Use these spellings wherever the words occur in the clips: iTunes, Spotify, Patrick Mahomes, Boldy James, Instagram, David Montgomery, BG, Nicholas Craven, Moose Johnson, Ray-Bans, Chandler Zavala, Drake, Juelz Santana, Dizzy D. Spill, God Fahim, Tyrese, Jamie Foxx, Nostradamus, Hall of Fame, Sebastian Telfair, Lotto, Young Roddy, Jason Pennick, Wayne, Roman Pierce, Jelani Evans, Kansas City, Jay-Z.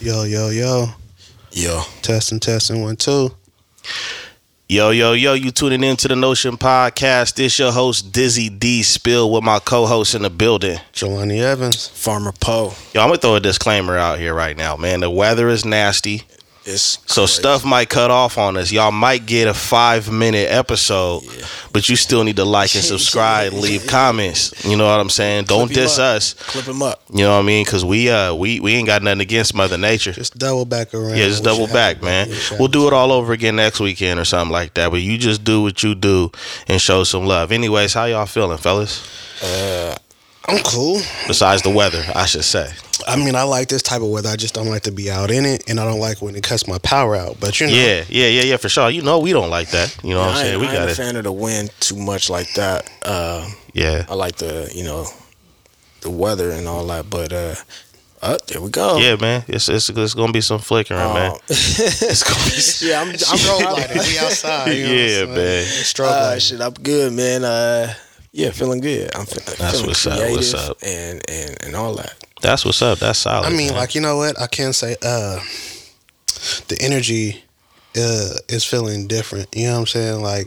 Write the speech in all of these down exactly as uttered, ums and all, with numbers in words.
Yo, yo, yo. Yo. Testing, testing, one, two. Yo, yo, yo, you tuning in to the Notion Podcast. This your host, Dizzy D. Spill, with my co-host in the building, Jelani Evans. Farmer Poe. Yo, I'm going to throw a disclaimer out here right now, man. The weather is nasty. It's so crazy. Stuff might cut off on us. Y'all might get a five-minute episode, yeah. But you still need to like and subscribe, leave comments. You know what I'm saying? Clip Don't diss up. us. Clip them up. You know what I mean? Because we, uh, we, we ain't got nothing against Mother Nature. Just double back around. Yeah, just double back, man. We'll do it all over again next weekend or something like that. But you just do what you do and show some love. Anyways, how y'all feeling, fellas? Uh, I'm cool. Besides the weather, I should say. I mean, I like this type of weather. I just don't like to be out in it, and I don't like when it cuts my power out. But you know, yeah, yeah, yeah, yeah, for sure. You know, we don't like that. You know what I'm saying? We got it. I'm a fan of the wind too much like that. Uh, yeah, I like the you know the weather and all that. But uh, uh there we go. Yeah, man, it's it's, it's gonna be some flickering, oh. man. It's gonna be some... yeah, I'm I'm rolling. We outside. You know yeah, what I'm man. Struggling. Uh, shit, I'm good, man. Uh, yeah, feeling good. I'm feeling. That's feeling what's up. What's up? And and and all that. That's what's up. That's solid. I mean, man. Like, you know what? I can say uh, the energy uh, is feeling different. You know what I'm saying? Like,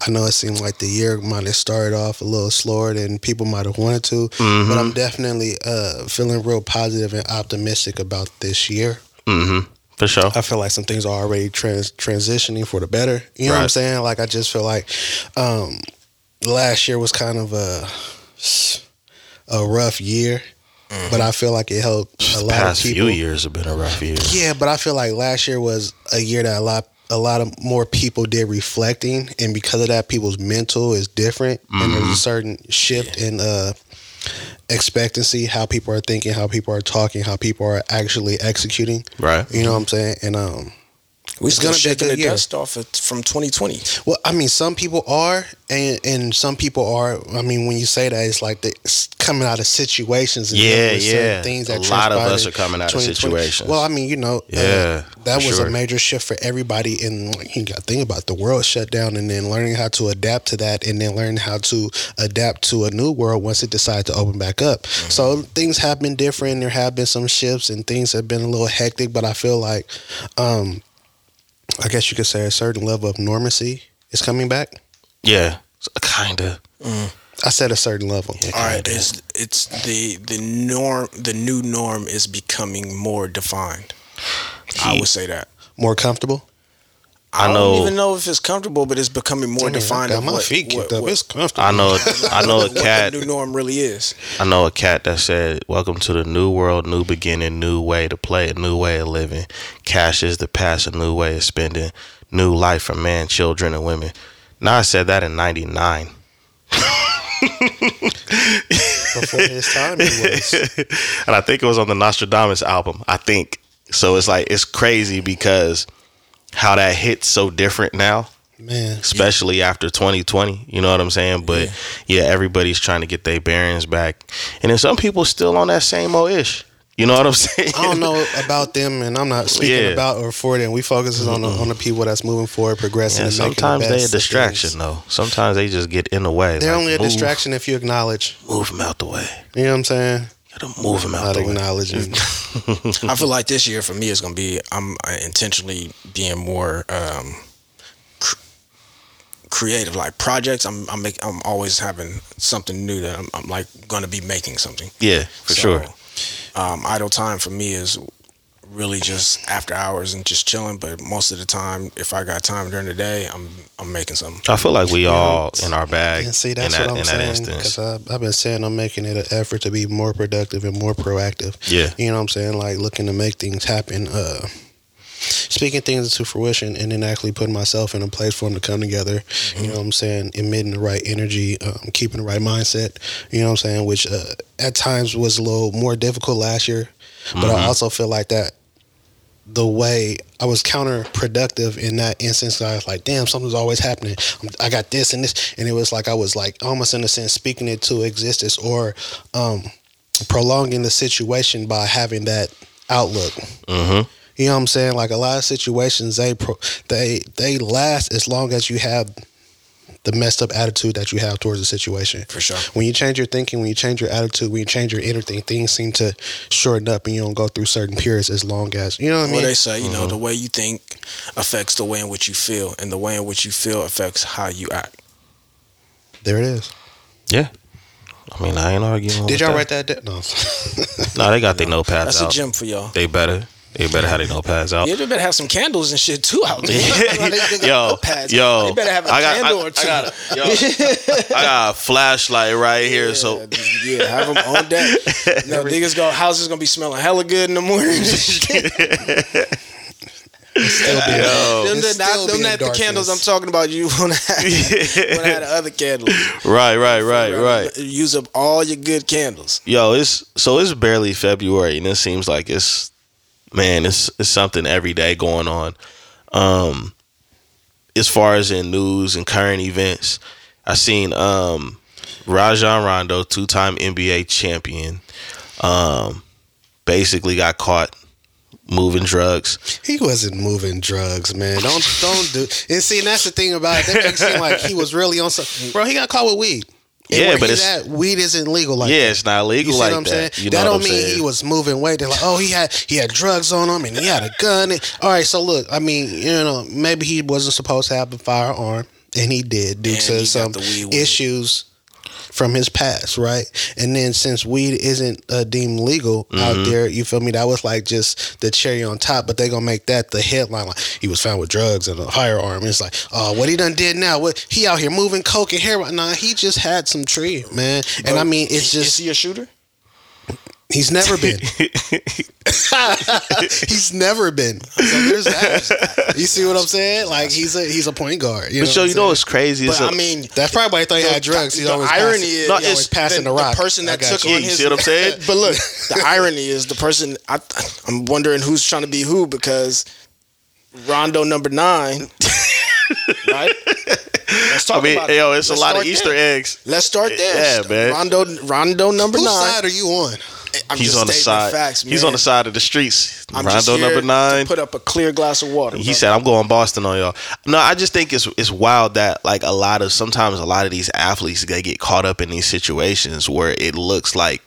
I know it seemed like the year might have started off a little slower than people might have wanted to, mm-hmm. but I'm definitely uh, feeling real positive and optimistic about this year. Mm-hmm. For sure. I feel like some things are already trans- transitioning for the better. You know right. what I'm saying? Like, I just feel like um, last year was kind of a, a rough year. Mm-hmm. But I feel like it helped a lot Past of people. Few years have been a rough year. Yeah, but I feel like last year was a year that a lot, a lot of more people did reflecting, and because of that, people's mental is different, mm-hmm. and there's a certain shift yeah. in uh, expectancy, how people are thinking, how people are talking, how people are actually executing. Right. You know what I'm saying? And um, we're still shaking the dust off from twenty twenty. Well, I mean, some people are, and, and some people are. I mean, when you say that, it's like the, it's coming out of situations. And yeah, yeah. Things that a lot of us are coming out of situations. Well, I mean, you know, yeah, uh, that was sure. a major shift for everybody. And you got to think about the world shut down, and then learning how to adapt to that, and then learning how to adapt to a new world once it decides to open back up. Mm-hmm. So things have been different. There have been some shifts, and things have been a little hectic. But I feel like, um, I guess you could say a certain level of normalcy is coming back. Yeah, kind of. Mm. I said a certain level. Yeah, all right, it's, it's the the norm. The new norm is becoming more defined. He, I would say that more comfortable. I, I know, don't even know if it's comfortable, but it's becoming more I mean, defined. Got my what, feet kicked up. What, it's comfortable. I know. I know a cat. What the new norm really is. I know a cat that said, "Welcome to the new world, new beginning, new way to play, a new way of living. Cash is the past, a new way of spending, new life for man, children, and women." Now I said that in ninety-nine. Before his time, it was. And I think it was on the Nostradamus album. I think so. It's like it's crazy because how that hits so different now, man. Especially yeah. after twenty twenty, you know what I'm saying? But yeah, yeah everybody's trying to get their bearings back, and then some people still on that same old ish. You know what I'm saying? I don't know about them, and I'm not speaking yeah. about or for them. We focus mm-hmm. on the, on the people that's moving forward, progressing. Yeah, and sometimes making the best they're a distraction, things. Though. Sometimes they just get in the way. They're like, only a move, distraction if you acknowledge. Move them out the way. You know what I'm saying? You gotta move them out the way. I feel like this year for me is gonna be I'm intentionally being more um, cr- creative, like projects. I'm I'm make, I'm always having something new that I'm, I'm like gonna be making something. Yeah, for so, sure. Um, idle time for me is really just after hours and just chilling. But most of the time, if I got time during the day, I'm I'm making something. I feel like we yeah. all in our bag. And see, that's in that, what I'm in saying. Because I've been saying I'm making it an effort to be more productive and more proactive. Yeah, you know what I'm saying? Like looking to make things happen. Uh, Speaking things to fruition, and then actually putting myself in a place for them to come together. Mm-hmm. You know what I'm saying? Emitting the right energy, um, keeping the right mindset. You know what I'm saying? Which uh, at times was a little more difficult last year, but mm-hmm. I also feel like that the way I was counterproductive in that instance. I was like, damn, something's always happening. I got this and this, and it was like I was like almost in a sense speaking it to existence or um, prolonging the situation by having that outlook. Mm-hmm. You know what I'm saying? Like a lot of situations, they pro- they they last as long as you have the messed up attitude that you have towards the situation. For sure. When you change your thinking, when you change your attitude, when you change your inner thing, things seem to shorten up and you don't go through certain periods as long as, you know what I mean? Well, they say, you mm-hmm. know, the way you think affects the way in which you feel, and the way in which you feel affects how you act. There it is. Yeah. I mean, I ain't arguing. Did y'all that. write that down? No. Nah, they got their notepads out. That's a gem for y'all. They better. They better have their notepads out. Yeah, they better have some candles and shit too out there. yo, yo, they better have a I got, candle I, or two. I got, a, yo, I got a flashlight right yeah, here, so yeah, have them on deck. No, niggas go houses gonna be smelling hella good in the morning. Still be yo, them that, still them that the candles I'm talking about, you want to have the other candles. Right, right, right, right. Use up all your good candles. Yo, it's so it's barely February, and it seems like it's man, it's it's something every day going on. Um, as far as in news and current events, I seen um, Rajon Rondo, two-time N B A champion, um, basically got caught. Moving drugs. He wasn't moving drugs, man. Don't don't do. And see, and that's the thing about it. That makes it seem like he was really on something. Bro, he got caught with weed. And yeah, but it's at, weed isn't legal like yeah, that. Yeah, it's not legal like that. You see what I'm saying? You that don't mean saying. He was moving weight. They're like, oh, he had he had drugs on him and he had a gun. And, all right, so look, I mean, you know, maybe he wasn't supposed to have a firearm, and he did due and to some issues from his past, right? And then since weed isn't uh, deemed legal mm-hmm. out there, you feel me? That was like just the cherry on top, but they gonna make that the headline. Like he was found with drugs and a firearm. It's like, oh, what he done did now? What he out here moving coke and heroin? Nah, he just had some tree, man. But and I mean, it's just is he a shooter? He's never been. he's never been. So there's that. You see what I'm saying? Like he's a he's a point guard. You but know yo, you saying? know what's crazy? But, a, I mean, that's probably why he thought he had drugs. He's the always irony passing, is no, he's always passing the, the rock. The person that took you. on you his. See what I'm saying? But look, the irony is the person. I, I'm wondering who's trying to be who because Rondo number nine, right? Let's talk I mean, about yo, it's it. a lot of Easter there. eggs. Let's start there. Yeah, man. Rondo, Rondo number Whose nine. Whose side are you on? I'm he's just on the side. Facts, he's on the side of the streets. I'm Rondo number nine. Put up a clear glass of water. He brother. said, "I'm going Boston on y'all." No, I just think it's it's wild that like a lot of sometimes a lot of these athletes they get caught up in these situations where it looks like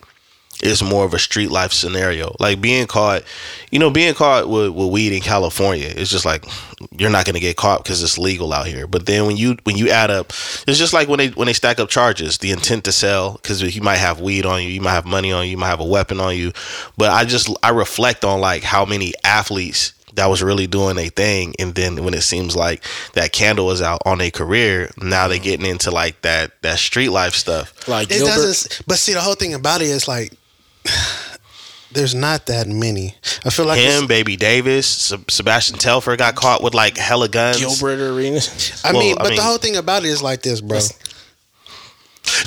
it's more of a street life scenario. Like being caught, you know, being caught with, with weed in California, it's just like you're not going to get caught because it's legal out here. But then when you when you add up, it's just like when they when they stack up charges, the intent to sell, because you might have weed on you, you might have money on you, you might have a weapon on you. But I just I reflect on like how many athletes that was really doing their thing, and then when it seems like that candle was out on their career, now they're getting into like that that street life stuff. Like it Gilbert. doesn't. But see, the whole thing about it is like. There's not that many. I feel like him, Baby Davis, Seb- Sebastian Telfair got caught with like hella guns. Gilbert Arenas. I well, mean, but I mean, the whole thing about it is like this, bro.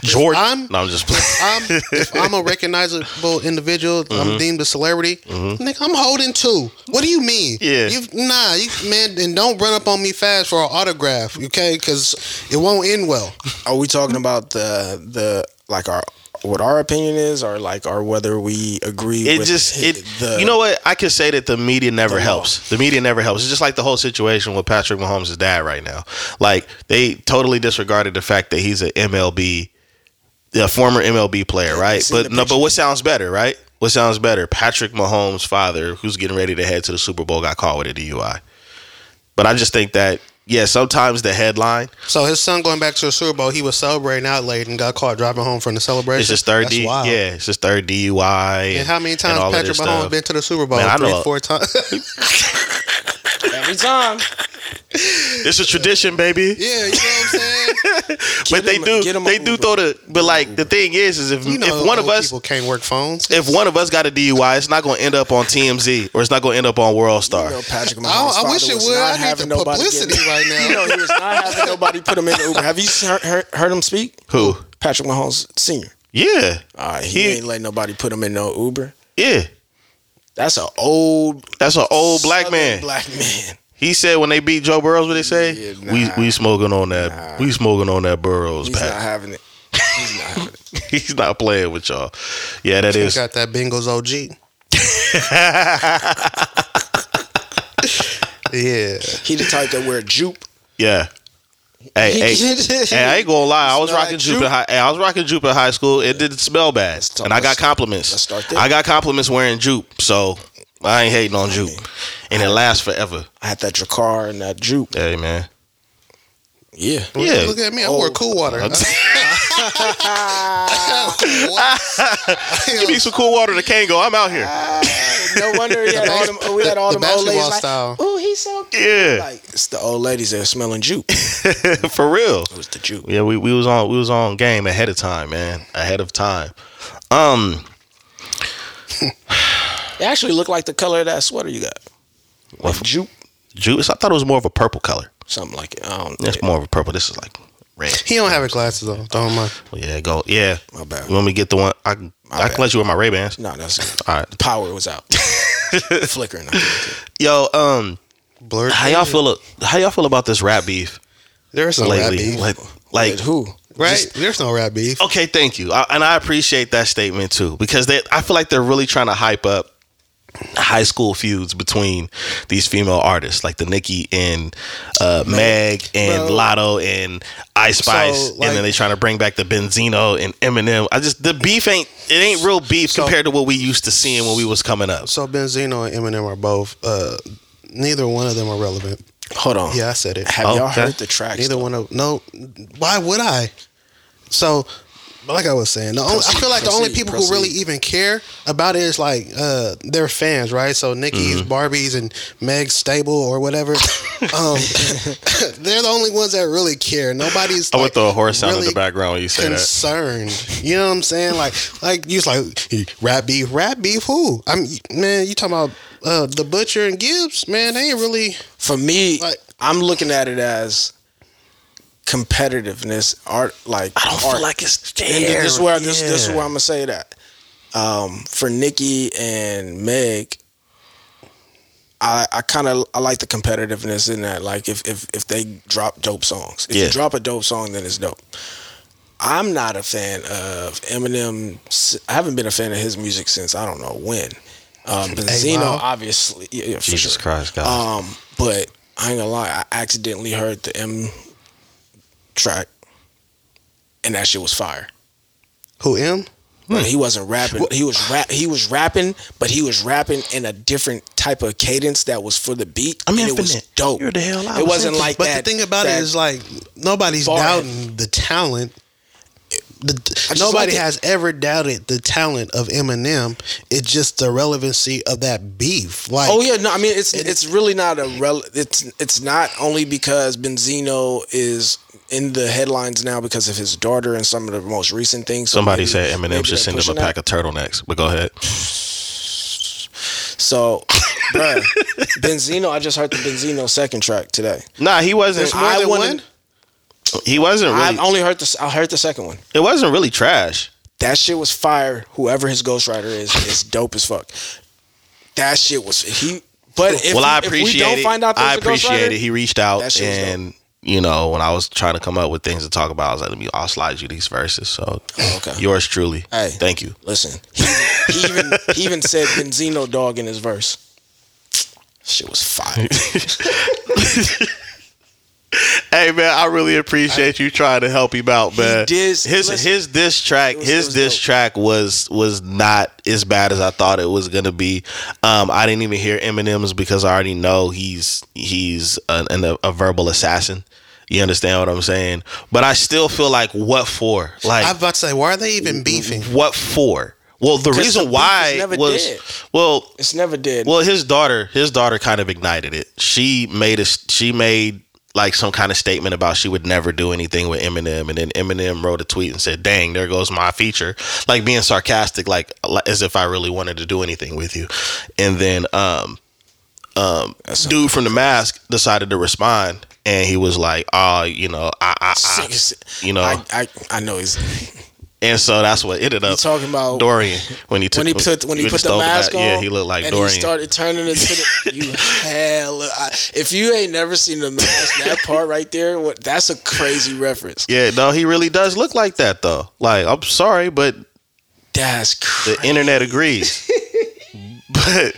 Jordan. I'm, no, I'm just playing. I'm, if I'm a recognizable individual, mm-hmm. I'm deemed a celebrity. Mm-hmm. Nigga, I'm holding two. What do you mean? Yeah. You've, nah, you, man, and don't run up on me fast for an autograph, okay? Because it won't end well. Are we talking about the the like our? What our opinion is, or like, or whether we agree. It with just it. The, you know what? I could say that the media never the helps. The media never helps. It's just like the whole situation with Patrick Mahomes' dad right now. Like they totally disregarded the fact that he's an M L B, a former M L B player, right? But no, but what sounds better, right? What sounds better? Patrick Mahomes' father, who's getting ready to head to the Super Bowl, got caught with a D U I. But I just think that. Yeah, sometimes the headline. So his son going back to the Super Bowl, he was celebrating out late and got caught driving home from the celebration. It's his third D U I. Yeah, it's his third D U I. And, and how many times Patrick Mahomes been to the Super Bowl? Man, Three, four times. Every time. It's a tradition, baby. Yeah, you know what I'm saying? But they do they do throw the but like the thing is is if, you know, if one of us people can't work phones. If one of us got a D U I, it's not gonna end up on T M Z or it's not gonna end up on World Star. You know, Patrick Mahomes I, I wish it would. I need the publicity right now. You know, he was not having nobody put him in the Uber. Have you heard, heard, heard him speak? Who? Patrick Mahomes Senior. Yeah. All right, he, he ain't let nobody put him in no Uber. Yeah. That's an old That's an old black man. Black man. He said when they beat Joe Burrows, what they say? Yeah, nah, we we smoking on that. Nah. We smoking on that Burrows. He's Pat. not having it. He's not having it. He's not playing with y'all. Yeah, that is. Got that Bengals O G. Yeah. He the type that wear Joop. Yeah. Hey, hey, hey, I ain't gonna lie. I was rocking Jupiter High. I was rocking Jupiter High School. It didn't smell bad, and I got compliments. I got compliments wearing Jupe, so I ain't hating on Jupe, and it lasts forever. I had that Dracar and that Jupe. Hey man, yeah, yeah. Look at me. I wore Cool Water. Give me some Cool Water to Kango. I'm out here. No wonder we had all them, the, we had all the them old ladies like, ooh, he's so cute. Yeah. Like, it's the old ladies that are smelling juke. For real. It was the juke. Yeah, we, we was on we was on game ahead of time, man. Ahead of time. Um It actually looked like the color of that sweater you got. Like what, juke? Juke? I thought it was more of a purple color. Something like it. I don't know. It's more of a purple. This is like red. He don't have his glasses on. Don't mind. Yeah, go. Yeah. My bad. You want me to get the one? I, I can let you wear my Ray-Bans. No, that's good. All right. The power was out. Flickering. Yo, um, Blurred how y'all feel? How y'all feel about this rap beef? There's no rap beef. Like, like who? Right? Just, there's no rap beef. Okay, thank you, I, and I appreciate that statement too, because they, I feel like they're really trying to hype up high school feuds between these female artists, like the Nicki and uh, Meg and Bro. Lotto and Ice Spice, so, like, and then they trying to bring back the Benzino and Eminem. I just the beef ain't it ain't real beef so, compared to what we used to seeing when we was coming up. So Benzino and Eminem are both. Uh, neither one of them are relevant. Hold on. Yeah, I said it. Have oh, y'all okay. heard the tracks? Neither though. one of no. Why would I? So. Like I was saying, the only, proceed, I feel like proceed, the only people proceed. who really even care about it is like uh, their fans, right? So Nicki's, mm-hmm. Barbie's, and Meg's stable or whatever. um, they're the only ones that really care. Nobody's. I like, went through a horse sound really in the background when you say concerned. that. Concerned, you know what I'm saying? Like, like you was like rap beef, rap beef. Who? I'm man. You talking about uh, the Butcher and Gibbs? Man, they ain't really. For me, like, I'm looking at it as. Competitiveness, art, like I don't art. feel like it's there. This is where yeah. this, this is where I'm gonna say that. Um, for Nicki and Meg, I I kind of I like the competitiveness in that. Like if if if they drop dope songs, if yeah. you drop a dope song, then it's dope. I'm not a fan of Eminem. I haven't been a fan of his music since I don't know when. Um, Benzino, hey, obviously, yeah, yeah, for Jesus sure. Christ, God. Um, but I ain't gonna lie, I accidentally heard the M. track, and that shit was fire. Who M? Hmm. He wasn't rapping. He was rap. He was rapping, but he was rapping in a different type of cadence that was for the beat. I mean, it was dope. You're the hell out. It wasn't like that. But the thing about it is, like, nobody's doubting the talent. The, nobody like has ever doubted the talent of Eminem. It's just the relevancy of that beef. Like, oh yeah, no, I mean it's it, it's really not a rel- It's it's not only because Benzino is in the headlines now because of his daughter and some of the most recent things. So Somebody maybe, said Eminem should send him a pack out. of turtlenecks. But go ahead. So, bruh, Benzino. I just heard the Benzino second track today. Nah, he wasn't. There's more I than one. He wasn't really. I only heard the I heard the second one. It wasn't really trash. That shit was fire. Whoever his ghostwriter is is dope as fuck. That shit was he. But if, well, I appreciate if we don't it. find out, I appreciate it. He reached out, and you know when I was trying to come up with things to talk about, I was like, let me I'll slide you these verses. So oh, okay. yours truly. Hey, thank you. Listen, he, he even he even said Benzino dog in his verse. Shit was fire. Hey man, I really appreciate you trying to help him out, man. Diss, his listen, his diss track, was, his diss dope. track was was not as bad as I thought it was gonna be. Um, I didn't even hear Eminem's because I already know he's he's an, an, a verbal assassin. You understand what I'm saying? But I still feel like what for? Like I'm about to say, why are they even beefing? What for? Well, the reason why never was did. well, it's never did. Well, his daughter, his daughter kind of ignited it. She made a, she made. like some kind of statement about she would never do anything with Eminem, and then Eminem wrote a tweet and said, dang, there goes my feature, like being sarcastic, like as if I really wanted to do anything with you. And then um um dude from The Mask decided to respond, and he was like, oh, you know, I, I, I you know I, I, I know he's and so that's what ended up. You talking about Dorian when he took when he put when he, he put the mask the on? Yeah, he looked like and Dorian. And he started turning into the, you hell. I, if you ain't never seen The Mask, that part right there, what, that's a crazy reference. Yeah, no, he really does look like that though. Like I'm sorry, but that's crazy. The internet agrees. But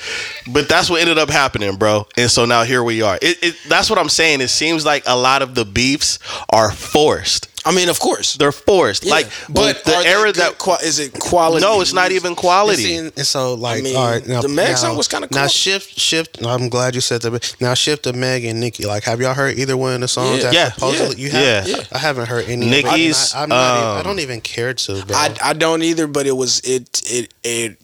but that's what ended up happening, bro. And so now here we are. It, it, that's what I'm saying. It seems like a lot of the beefs are forced. I mean, of course. They're forced. Yeah. Like, but the era that... Qu- is it quality? No, it's not even quality. And so, like... I mean, all right, now, the Meg song was kind of cool. Now, shift... shift. I'm glad you said that. Now, shift to Meg and Nicki. Like, have y'all heard either one of the songs? Yeah. Yeah. yeah. You have? Yeah. I haven't heard any. Nicki's... I'm not, I'm not um, even, I don't even care to, bro. I, I don't either, but it was... It... It... it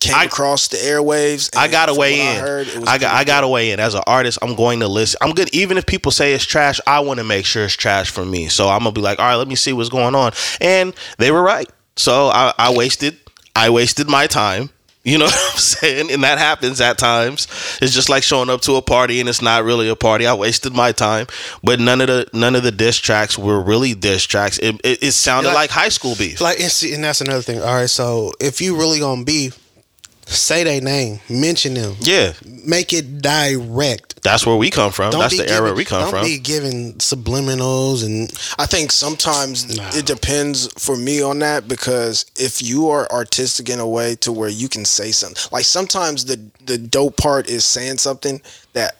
Came I, across the airwaves. I got a way in. I, heard, I got I got a way in. As an artist, I'm going to listen. I'm good. Even if people say it's trash, I want to make sure it's trash for me. So I'm gonna be like, all right, let me see what's going on. And they were right. So I, I wasted. I wasted my time. You know what I'm saying? And that happens at times. It's just like showing up to a party and it's not really a party. I wasted my time. But none of the none of the diss tracks were really diss tracks. It it, it sounded like, like high school beef. Like and that's another thing. All right, so if you really gonna beef, say their name, mention them. Yeah, make it direct. That's where we come from. Don't That's the giving, era we come don't from. Don't be giving subliminals, and I think sometimes no. it depends for me on that, because if you are artistic in a way to where you can say something, like sometimes the the dope part is saying something that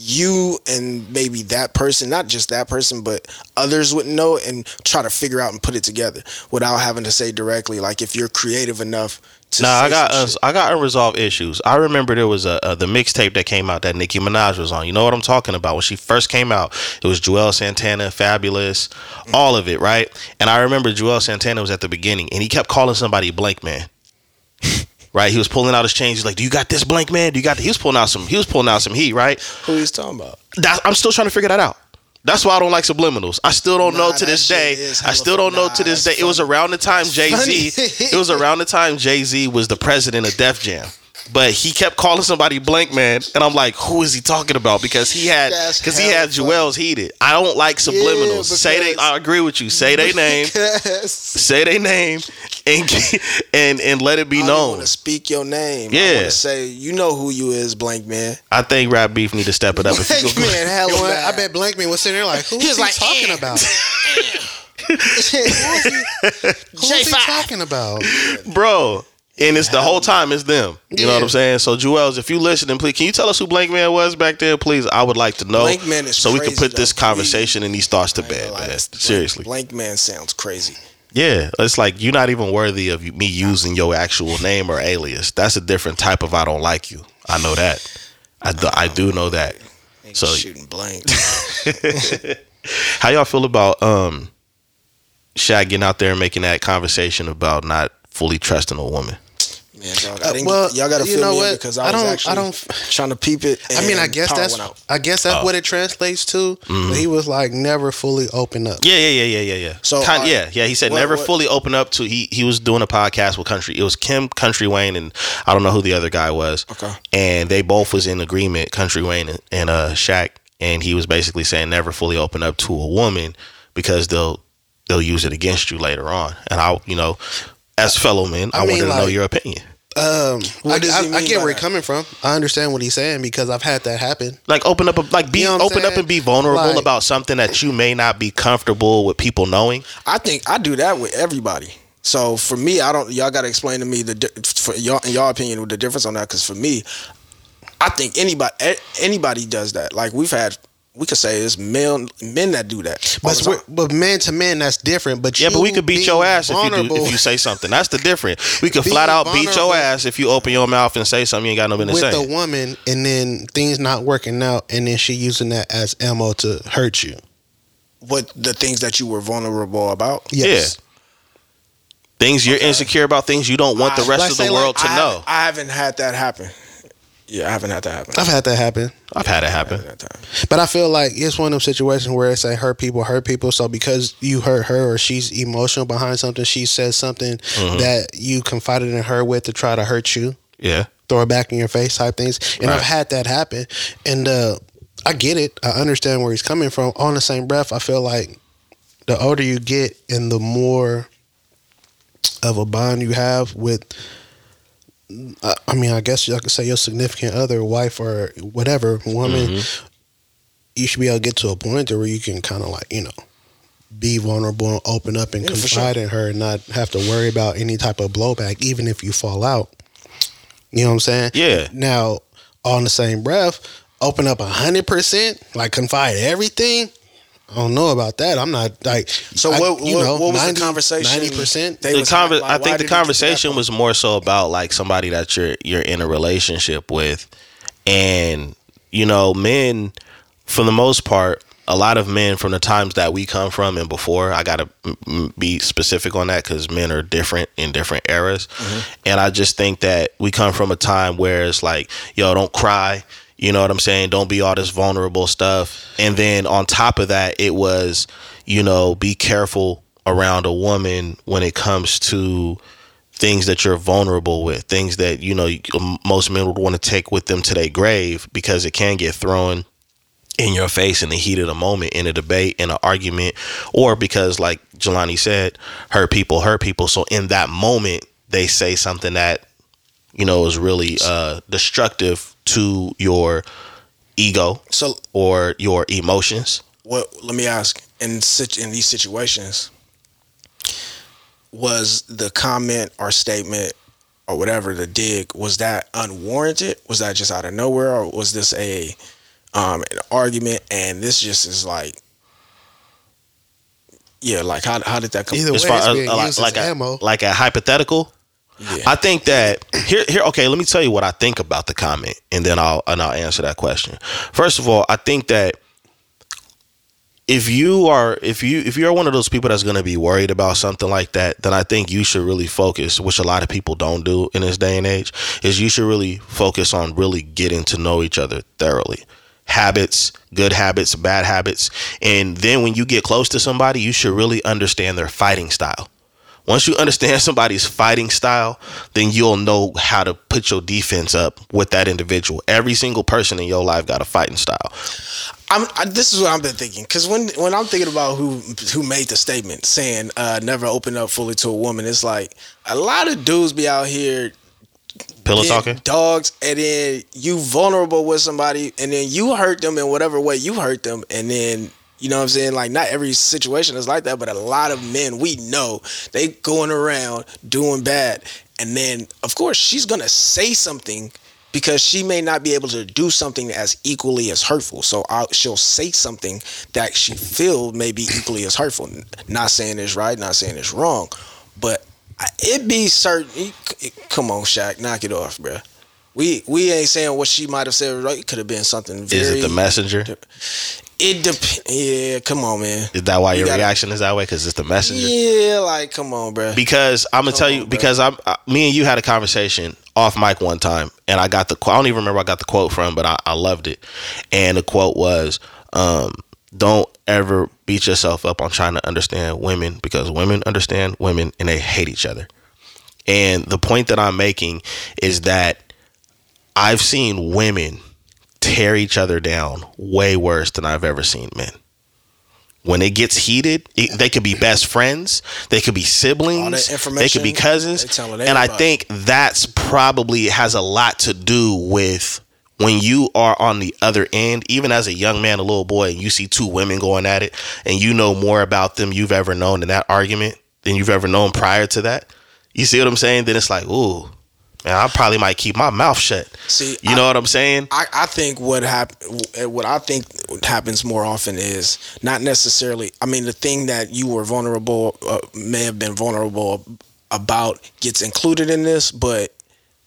you and maybe that person, not just that person, but others would know and try to figure out and put it together without having to say directly. Like if you're creative enough. Nah, I got uh, I got unresolved issues. I remember there was a, a the mixtape that came out that Nicki Minaj was on. You know what I'm talking about? When she first came out, it was Juelz Santana, Fabulous, mm-hmm. all of it, right? And I remember Juelz Santana was at the beginning, and he kept calling somebody Blank Man. Right? He was pulling out his chains. He's like, "Do you got this, Blank Man? Do you got?" This? He was pulling out some. He was pulling out some heat, right? Who he's talking about? That's, I'm still trying to figure that out. That's why I don't like subliminals. I still don't nah, know to this day. I still don't nah, know to this day. Funny. It was around the time Jay-Z. It was around the time Jay-Z was the president of Def Jam. But he kept calling somebody Blank Man, and I'm like, who is he talking about? Because he had, because he had Juelz heated. I don't like subliminals. Yeah, say they, I agree with you. Say their name. Say their name, and and and let it be I known. I want to speak your name. Yeah. I want to say you know who you is, Blank Man. I think Rap Beef need to step it up. Blank if you Man, hell, I bet Blank Man was sitting there like, who is he like, talking eh. about? Who's he, who's he talking about, bro? And it's the whole time it's them. You yeah. know what I'm saying? So Juelz, if you listening, please, can you tell us who Blank Man was back there, please? I would like to know. Blank Man is so crazy, we can put though. This conversation he, and these thoughts to bed, man. Blank, Seriously. Blank Man sounds crazy. Yeah, it's like you're not even worthy of me using your actual name or alias. That's a different type of I don't like you. I know that. I do, I do know that. So shooting blank. How y'all feel about um, Shaq getting out there and making that conversation about not fully trusting a woman? Man, dog, I uh, well, y'all gotta feel me in because I, I was don't, actually I don't, trying to peep it. I mean, I guess that's, I guess that's oh. what it translates to. Mm-hmm. He was like never fully open up. Yeah, yeah, yeah, yeah, yeah, yeah. So Con- uh, yeah, yeah. He said what, never what? fully open up to. He he was doing a podcast with Country. It was Kim, Country Wayne, and I don't know who the other guy was. Okay, and they both was in agreement. Country Wayne and, and uh Shaq, and he was basically saying never fully open up to a woman because they'll they'll use it against you later on. And I, you know. As fellow men, I, I mean, wanted to like, know your opinion. Um, I, I, I get where he's coming from. I understand what he's saying because I've had that happen. Like open up, a, like be you know open saying? up and be vulnerable like, about something that you may not be comfortable with people knowing. I think I do that with everybody. So for me, I don't. Y'all got to explain to me the for y'all in y'all opinion the difference on that. Because for me, I think anybody anybody does that. Like we've had. We could say it's men, men that do that. But, but man to man, that's different. But yeah, but we could beat your ass if you do, if you say something. That's the difference. We could flat out beat your ass if you open your mouth and say something you ain't got no business saying. With a woman, and then things not working out, and then she using that as ammo to hurt you. What the things that you were vulnerable about? Yes. Yeah. Things you're okay. insecure about, things you don't want I, the rest like of the world like, to I know. Haven't, I haven't had that happen. Yeah, I haven't had that happen. I've had that happen. I've yeah, had it happen. Had but I feel like it's one of them situations where it's like hurt people, hurt people. So because you hurt her or she's emotional behind something, she says something mm-hmm. that you confided in her with to try to hurt you. Yeah. Throw it back in your face type things. And right. I've had that happen. And uh, I get it. I understand where he's coming from. On the same breath, I feel like the older you get and the more of a bond you have with... I mean, I guess I could say your significant other, wife or whatever, woman, mm-hmm. you should be able to get to a point where you can kind of like, you know, be vulnerable and open up and yeah, confide sure. in her and not have to worry about any type of blowback, even if you fall out. You know what I'm saying? Yeah. Now, on the same breath, open up one hundred percent, like confide everything. I don't know about that. I'm not like. So I, what? You what, know, what was ninety, the conversation? Ninety percent. The conver- I think the conversation was more so about like somebody that you're you're in a relationship with, and you know, men for the most part, a lot of men from the times that we come from and before. I gotta be specific on that because men are different in different eras, mm-hmm. and I just think that we come from a time where it's like, yo, don't cry. You know what I'm saying? Don't be all this vulnerable stuff. And then on top of that, it was, you know, be careful around a woman when it comes to things that you're vulnerable with, things that, you know, most men would want to take with them to their grave because it can get thrown in your face in the heat of the moment, in a debate, in an argument, or because, like Jelani said, hurt people hurt people. So in that moment, they say something that, you know, is really uh, destructive to your ego so, or your emotions. Well, let me ask, in such in these situations, was the comment or statement or whatever, the dig, was that unwarranted? Was that just out of nowhere? Or was this a um, an argument and this just is like, yeah, like how how did that come? Either way, as far, it's being uh, used like, as like ammo. A, like a hypothetical? Yeah. I think that here, here. Okay, let me tell you what I think about the comment, and then I'll and I'll answer that question. First of all, I think that if you are if you if you're one of those people that's going to be worried about something like that, then I think you should really focus, which a lot of people don't do in this day and age, is you should really focus on really getting to know each other thoroughly. Habits, good habits, bad habits, and then when you get close to somebody, you should really understand their fighting style. Once you understand somebody's fighting style, then you'll know how to put your defense up with that individual. Every single person in your life got a fighting style. I'm, I, this is what I've been thinking. Because when, when I'm thinking about who who made the statement saying uh, never open up fully to a woman, it's like a lot of dudes be out here pillow talking dogs, and then you vulnerable with somebody, and then you hurt them in whatever way you hurt them, and then... You know what I'm saying? Like, not every situation is like that, but a lot of men we know, they going around doing bad. And then, of course, she's going to say something because she may not be able to do something as equally as hurtful. So I'll, she'll say something that she feels may be equally as hurtful. Not saying it's right, not saying it's wrong, but it be certain. It, come on, Shaq, knock it off, bro. We we ain't saying what she might have said. Right? It could have been something very... Is it the messenger? It depends. Yeah, come on, man. Is that why you your gotta, reaction is that way? Because it's the messenger? Yeah, like, come on, bro. Because I'm going to tell you, on, because I'm I, me and you had a conversation off mic one time, and I got the quote. I don't even remember where I got the quote from, but I, I loved it. And the quote was, um, don't ever beat yourself up on trying to understand women, because women understand women, and they hate each other. And the point that I'm making is that I've seen women tear each other down way worse than I've ever seen men. When it gets heated, it, they could be best friends, they could be siblings, they could be cousins. And I think that's probably has a lot to do with when you are on the other end, even as a young man, a little boy, and you see two women going at it, and you know more about them you've ever known in that argument than you've ever known prior to that. You see what I'm saying? Then it's like, ooh. Man, I probably might keep my mouth shut. See, you know I, what I'm saying? I, I think what hap- what I think happens more often is not necessarily. I mean, the thing that you were vulnerable, uh, may have been vulnerable about, gets included in this. But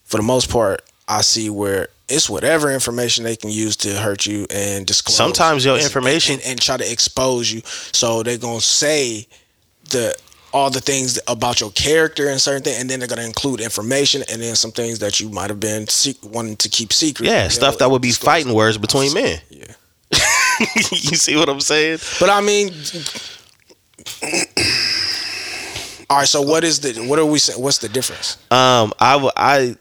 for the most part, I see where it's whatever information they can use to hurt you and disclose. Sometimes your information and, and, and try to expose you. So they're gonna say the. all the things about your character and certain things, and then they're going to include information and then some things that you might have been se- wanting to keep secret. Yeah, stuff know, that would be fighting words between men. Yeah. You see what I'm saying? But I mean, all right, so what is the, what are we saying? What's the difference? Um, I, w- I,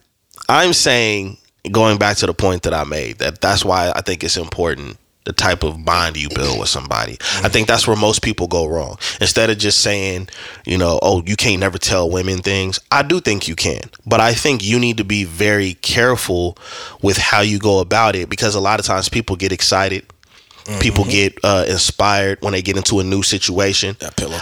I'm saying, going back to the point that I made, that that's why I think it's important the type of bond you build with somebody. I think that's where most people go wrong. Instead of just saying, you know, oh, you can't never tell women things. I do think you can, but I think you need to be very careful with how you go about it, because a lot of times people get excited Mm-hmm. People get uh, inspired when they get into a new situation.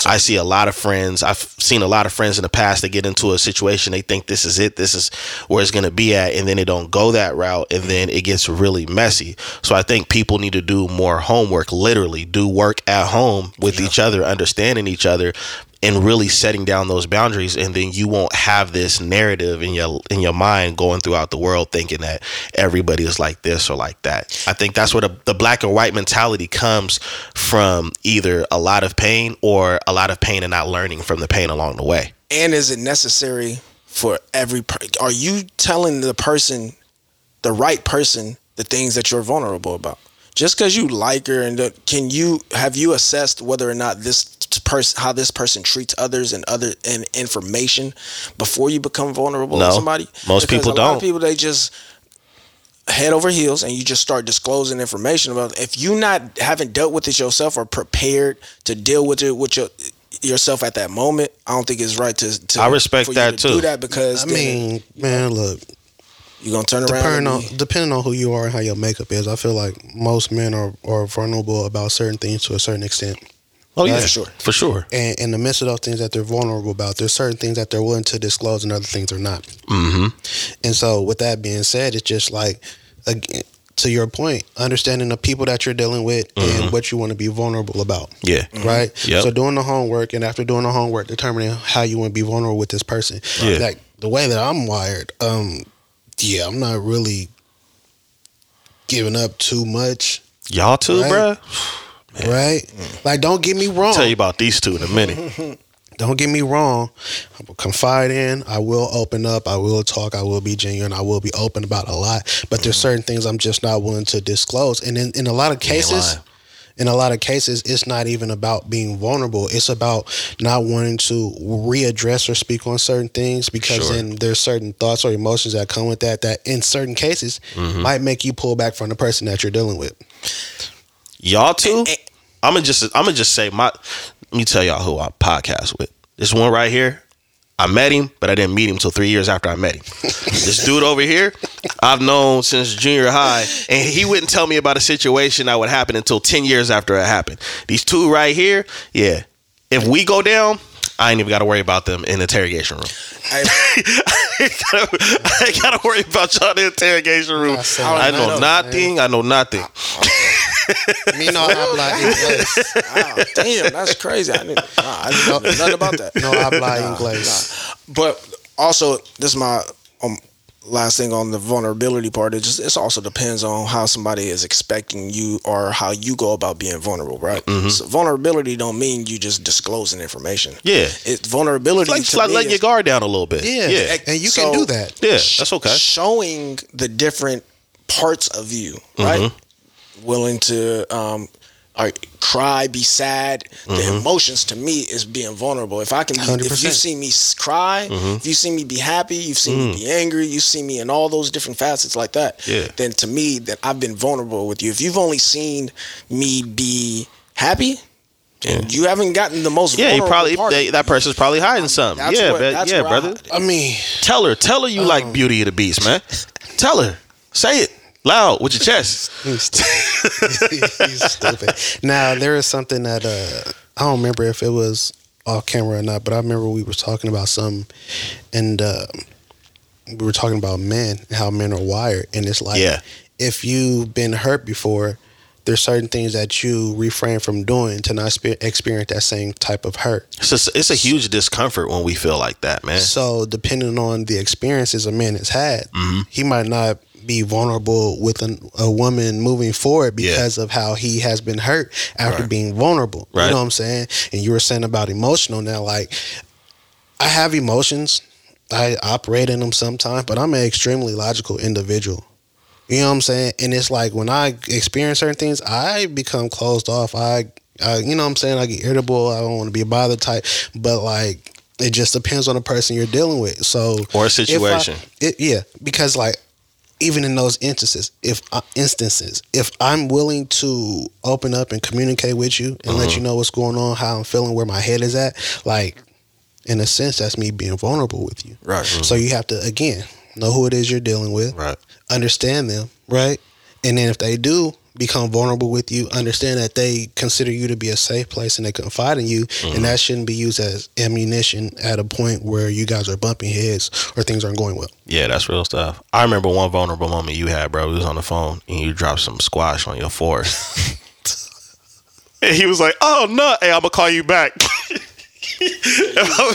I see a lot of friends. I've seen a lot of friends in the past that get into a situation. They think this is it. This is where it's going to be at. And then they don't go that route. And then it gets really messy. So I think people need to do more homework, literally do work at home with yeah. each other, understanding each other, and really setting down those boundaries. And then you won't have this narrative in your in your mind going throughout the world thinking that everybody is like this or like that. I think that's where the, the black and white mentality comes from, either a lot of pain or a lot of pain and not learning from the pain along the way. And is it necessary for every person? Are you telling the person, the right person, the things that you're vulnerable about? Just because you like her, and can you have you assessed whether or not this person, how this person treats others and other and information before you become vulnerable no, to somebody? Most because people a don't. A lot of people, they just head over heels, and you just start disclosing information about. If you not haven't dealt with it yourself or prepared to deal with it with your yourself at that moment, I don't think it's right to. to I respect for that you to too. Do that because I then, mean, man, look. You're going to turn around? Depending on, depending on who you are and how your makeup is, I feel like most men are, are vulnerable about certain things to a certain extent. Oh, yeah, for sure. For sure. And in the midst of those things that they're vulnerable about, there's certain things that they're willing to disclose and other things they're not. Mm-hmm. And so with that being said, it's just like, again, to your point, understanding the people that you're dealing with mm-hmm. and what you want to be vulnerable about. Yeah. Right? Yep. So doing the homework, and after doing the homework, determining how you want to be vulnerable with this person. Yeah. Like, the way that I'm wired, um... yeah, I'm not really giving up too much. Y'all too, right? bro? Man. Right? Mm. Like, don't get me wrong. I'll tell you about these two in a minute. Don't get me wrong. I will confide in. I will open up. I will talk. I will be genuine. I will be open about a lot. But there's mm. certain things I'm just not willing to disclose. And in, in a lot of cases, in a lot of cases, it's not even about being vulnerable. It's about not wanting to readdress or speak on certain things because sure. then there's certain thoughts or emotions that come with that that in certain cases mm-hmm. might make you pull back from the person that you're dealing with. Y'all too? I'm gonna just I'm gonna just say my. Let me tell y'all who I podcast with. This one right here. I met him, but I didn't meet him until three years after I met him. This dude over here, I've known since junior high, and he wouldn't tell me about a situation that would happen until ten years after it happened. These two right here, yeah. If we go down, I ain't even got to worry about them in the interrogation room. I, I ain't got to worry about y'all in the interrogation room. I, I know up, nothing. Man. I know nothing. Me no habla inglés. Wow, damn, that's crazy. I, didn't, nah, I didn't know nothing about that. No habla nah, inglés. Nah. But also, this is my um, last thing on the vulnerability part. It just it also depends on how somebody is expecting you or how you go about being vulnerable, right? Mm-hmm. So vulnerability don't mean you just disclosing information. Yeah, it's vulnerability. It's like, like letting your guard down a little bit. Yeah, yeah. and you so, can do that. Yeah, that's okay. Showing the different parts of you, right? Mm-hmm. Willing to um, cry, be sad. Mm-hmm. The emotions to me is being vulnerable. If I can, be, if you see me cry, mm-hmm. if you see me be happy, you've seen mm. me be angry, you see me in all those different facets like that. Yeah. Then to me, that I've been vulnerable with you. If you've only seen me be happy, yeah. you haven't gotten the most. Yeah, you probably they, that person's probably hiding something. I mean, yeah, where, yeah, brother. I, I mean, tell her, tell her you um, like Beauty and the Beast, man. Tell her, say it. Loud with your chest. He's stupid. He's stupid. Now there is something that uh, I don't remember if it was off camera or not, but I remember we were talking about something, and uh, we were talking about men, how men are wired, and it's like yeah. if you've been hurt before, there's certain things that you refrain from doing to not spe- experience that same type of hurt. It's a, it's a huge discomfort when we feel like that, man. So depending on the experiences a man has had, mm-hmm. he might not be vulnerable with an, a woman moving forward because yeah. of how he has been hurt after right. being vulnerable. Right. You know what I'm saying? And you were saying about emotional now, like I have emotions. I operate in them sometimes, but I'm an extremely logical individual. You know what I'm saying? And it's like when I experience certain things, I become closed off. I, I you know what I'm saying? I get irritable. I don't want to be a bother type, but like, it just depends on the person you're dealing with. So or a situation. I, it, yeah. Because like, even in those instances, if uh, instances, if I'm willing to open up and communicate with you and mm-hmm. let you know what's going on, how I'm feeling, where my head is at, like, in a sense, that's me being vulnerable with you. Right. Mm-hmm. So you have to, again, know who it is you're dealing with. Right. Understand them. Right. And then if they do, become vulnerable with you, understand that they consider you to be a safe place and they confide in you, mm-hmm. and that shouldn't be used as ammunition at a point where you guys are bumping heads or things aren't going well. Yeah, that's real stuff. I remember one vulnerable moment you had, bro. We was on the phone and you dropped some squash on your forest. And he was like, oh, no, hey, I'm going to call you back. You didn't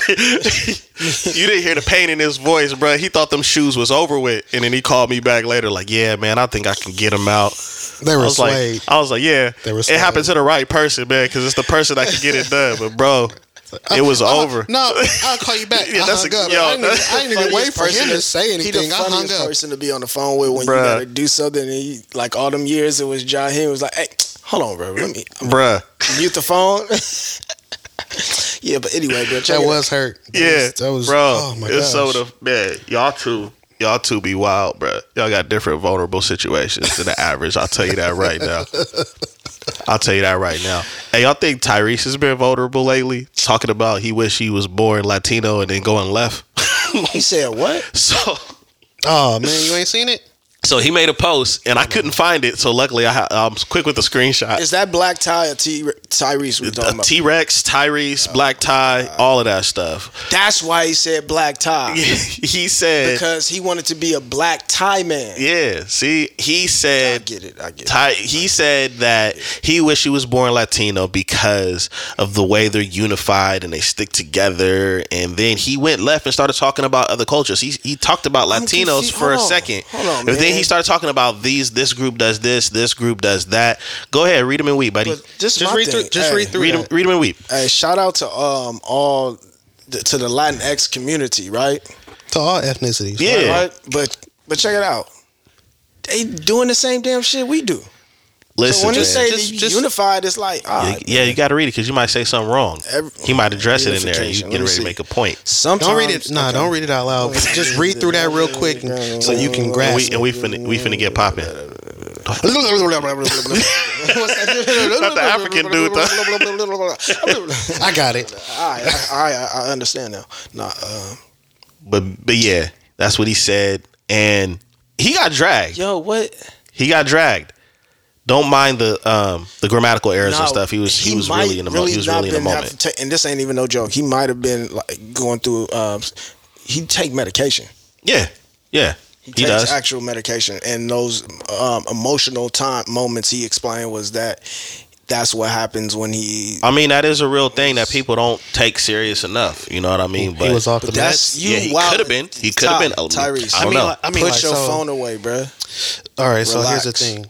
hear the pain in his voice, bro. He thought them shoes was over with. And then he called me back later like, yeah, man, I think I can get them out. They were swayed. Like, I was like, yeah, they were it happened to the right person, man, because it's the person that can get it done. But, bro, it was I'm, over. No, I'll call you back. Yeah, I that's a good. I didn't, I didn't even wait for him to say anything. He the I hung up. Person to be on the phone with when bruh. You gotta do something. And he, like all them years, it was John Henry was like, hey, hold on, bro. Let me, bruh, mute the phone. Yeah, but anyway, bro, that was hurt. That yeah, was, that was bro. Oh my it's gosh. So the man, y'all two, y'all two be wild, bro. Y'all got different vulnerable situations than the average. I'll tell you that right now. I'll tell you that right now. Hey, y'all think Tyrese has been vulnerable lately? Talking about he wish he was born Latino and then going left. He said what? So, oh man, you ain't seen it. So he made a post, and I couldn't find it. So luckily, I I was quick with the screenshot. Is that black tie or T- Tyrese we talking about? T-Rex, Tyrese, oh, black tie, God. All of that stuff. That's why he said black tie. He said... Because he wanted to be a black tie man. Yeah, see, he said... I get it, I get tie, it. He said that he wished he was born Latino because of the way they're unified and they stick together. And then he went left and started talking about other cultures. He he talked about Latinos for a on, second. Hold on, man. He started talking about these. This group does this. This group does that. Go ahead, read them and weep, buddy. But just just read through. Just hey, read through. Read them. Read them and weep. Hey, shout out to um all the, to the Latinx community, right? To all ethnicities, yeah. Right, right? But but check it out. They doing the same damn shit we do. Listen, so when you say just, just, unified, it's like, all right, yeah, man. You got to read it because you might say something wrong. Every, he might address it in there. And you get ready see. To make a point. Sometimes, don't read it. Nah, okay. Don't read it out loud. Just read through that real quick and, so you can grasp. We, and we finna, we finna get popping. What's that? Not the African dude. I got it. All right, all right, I understand now. Nah, uh, but but yeah, that's what he said, and he got dragged. Yo, what? He got dragged. Don't mind the um, the grammatical errors no, and stuff. He was he, he was really in the really mo- he was really in the moment. Ta- and this ain't even no joke. He might have been like going through. Uh, he take medication. Yeah, yeah. He, he takes does. actual medication, and those um, emotional time moments he explained was that that's what happens when he. I mean, that is a real thing that people don't take serious enough. You know what I mean? But he was off the mess. Yeah, he could have been. He could have been oh, Tyrese. I, I mean, know. I mean, put like, your so, phone away, bro. All right. Relax. So here's the thing.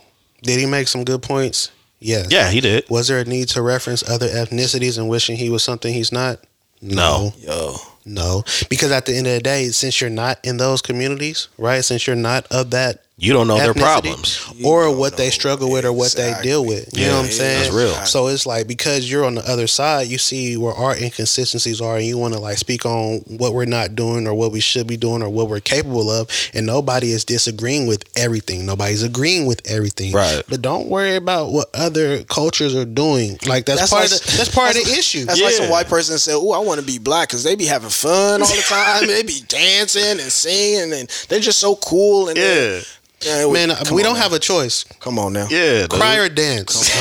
Did he make some good points? Yes. Yeah, he did. Was there a need to reference other ethnicities and wishing he was something he's not? No. No. Yo. No. Because at the end of the day, since you're not in those communities, right? Since you're not of that, you don't know their problems or what they struggle with or what they deal with. You know what I'm saying? That's real. So it's like because you're on the other side, you see where our inconsistencies are and you want to like speak on what we're not doing or what we should be doing or what we're capable of. And nobody is disagreeing with everything. Nobody's agreeing with everything. Right. But don't worry about what other cultures are doing. Like that's, that's part like, of the, that's part that's, of the issue. That's yeah. Like some white person said, oh, I want to be black because they be having fun all the time. They be dancing and singing and they're just so cool. And yeah. Yeah, man, we, we don't now. have a choice. Come on now. Yeah. Cry dude. or dance.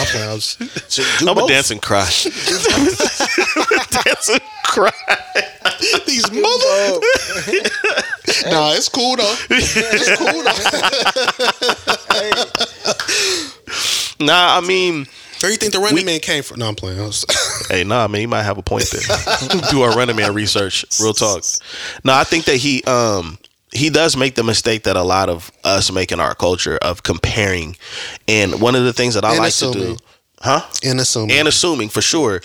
I'm a dance and cry. Dance and cry. These mother. Nah, it's cool though. It's cool though. Nah, I mean. Where you think the Running we, Man came from? No, I'm playing. I was, hey, nah, man, you might have a point there. Do our Running Man research. Real talk. No, I think that he. um He does make the mistake that a lot of us make in our culture of comparing. And one of the things that I and like assuming. to do, huh? And assuming. And assuming for sure.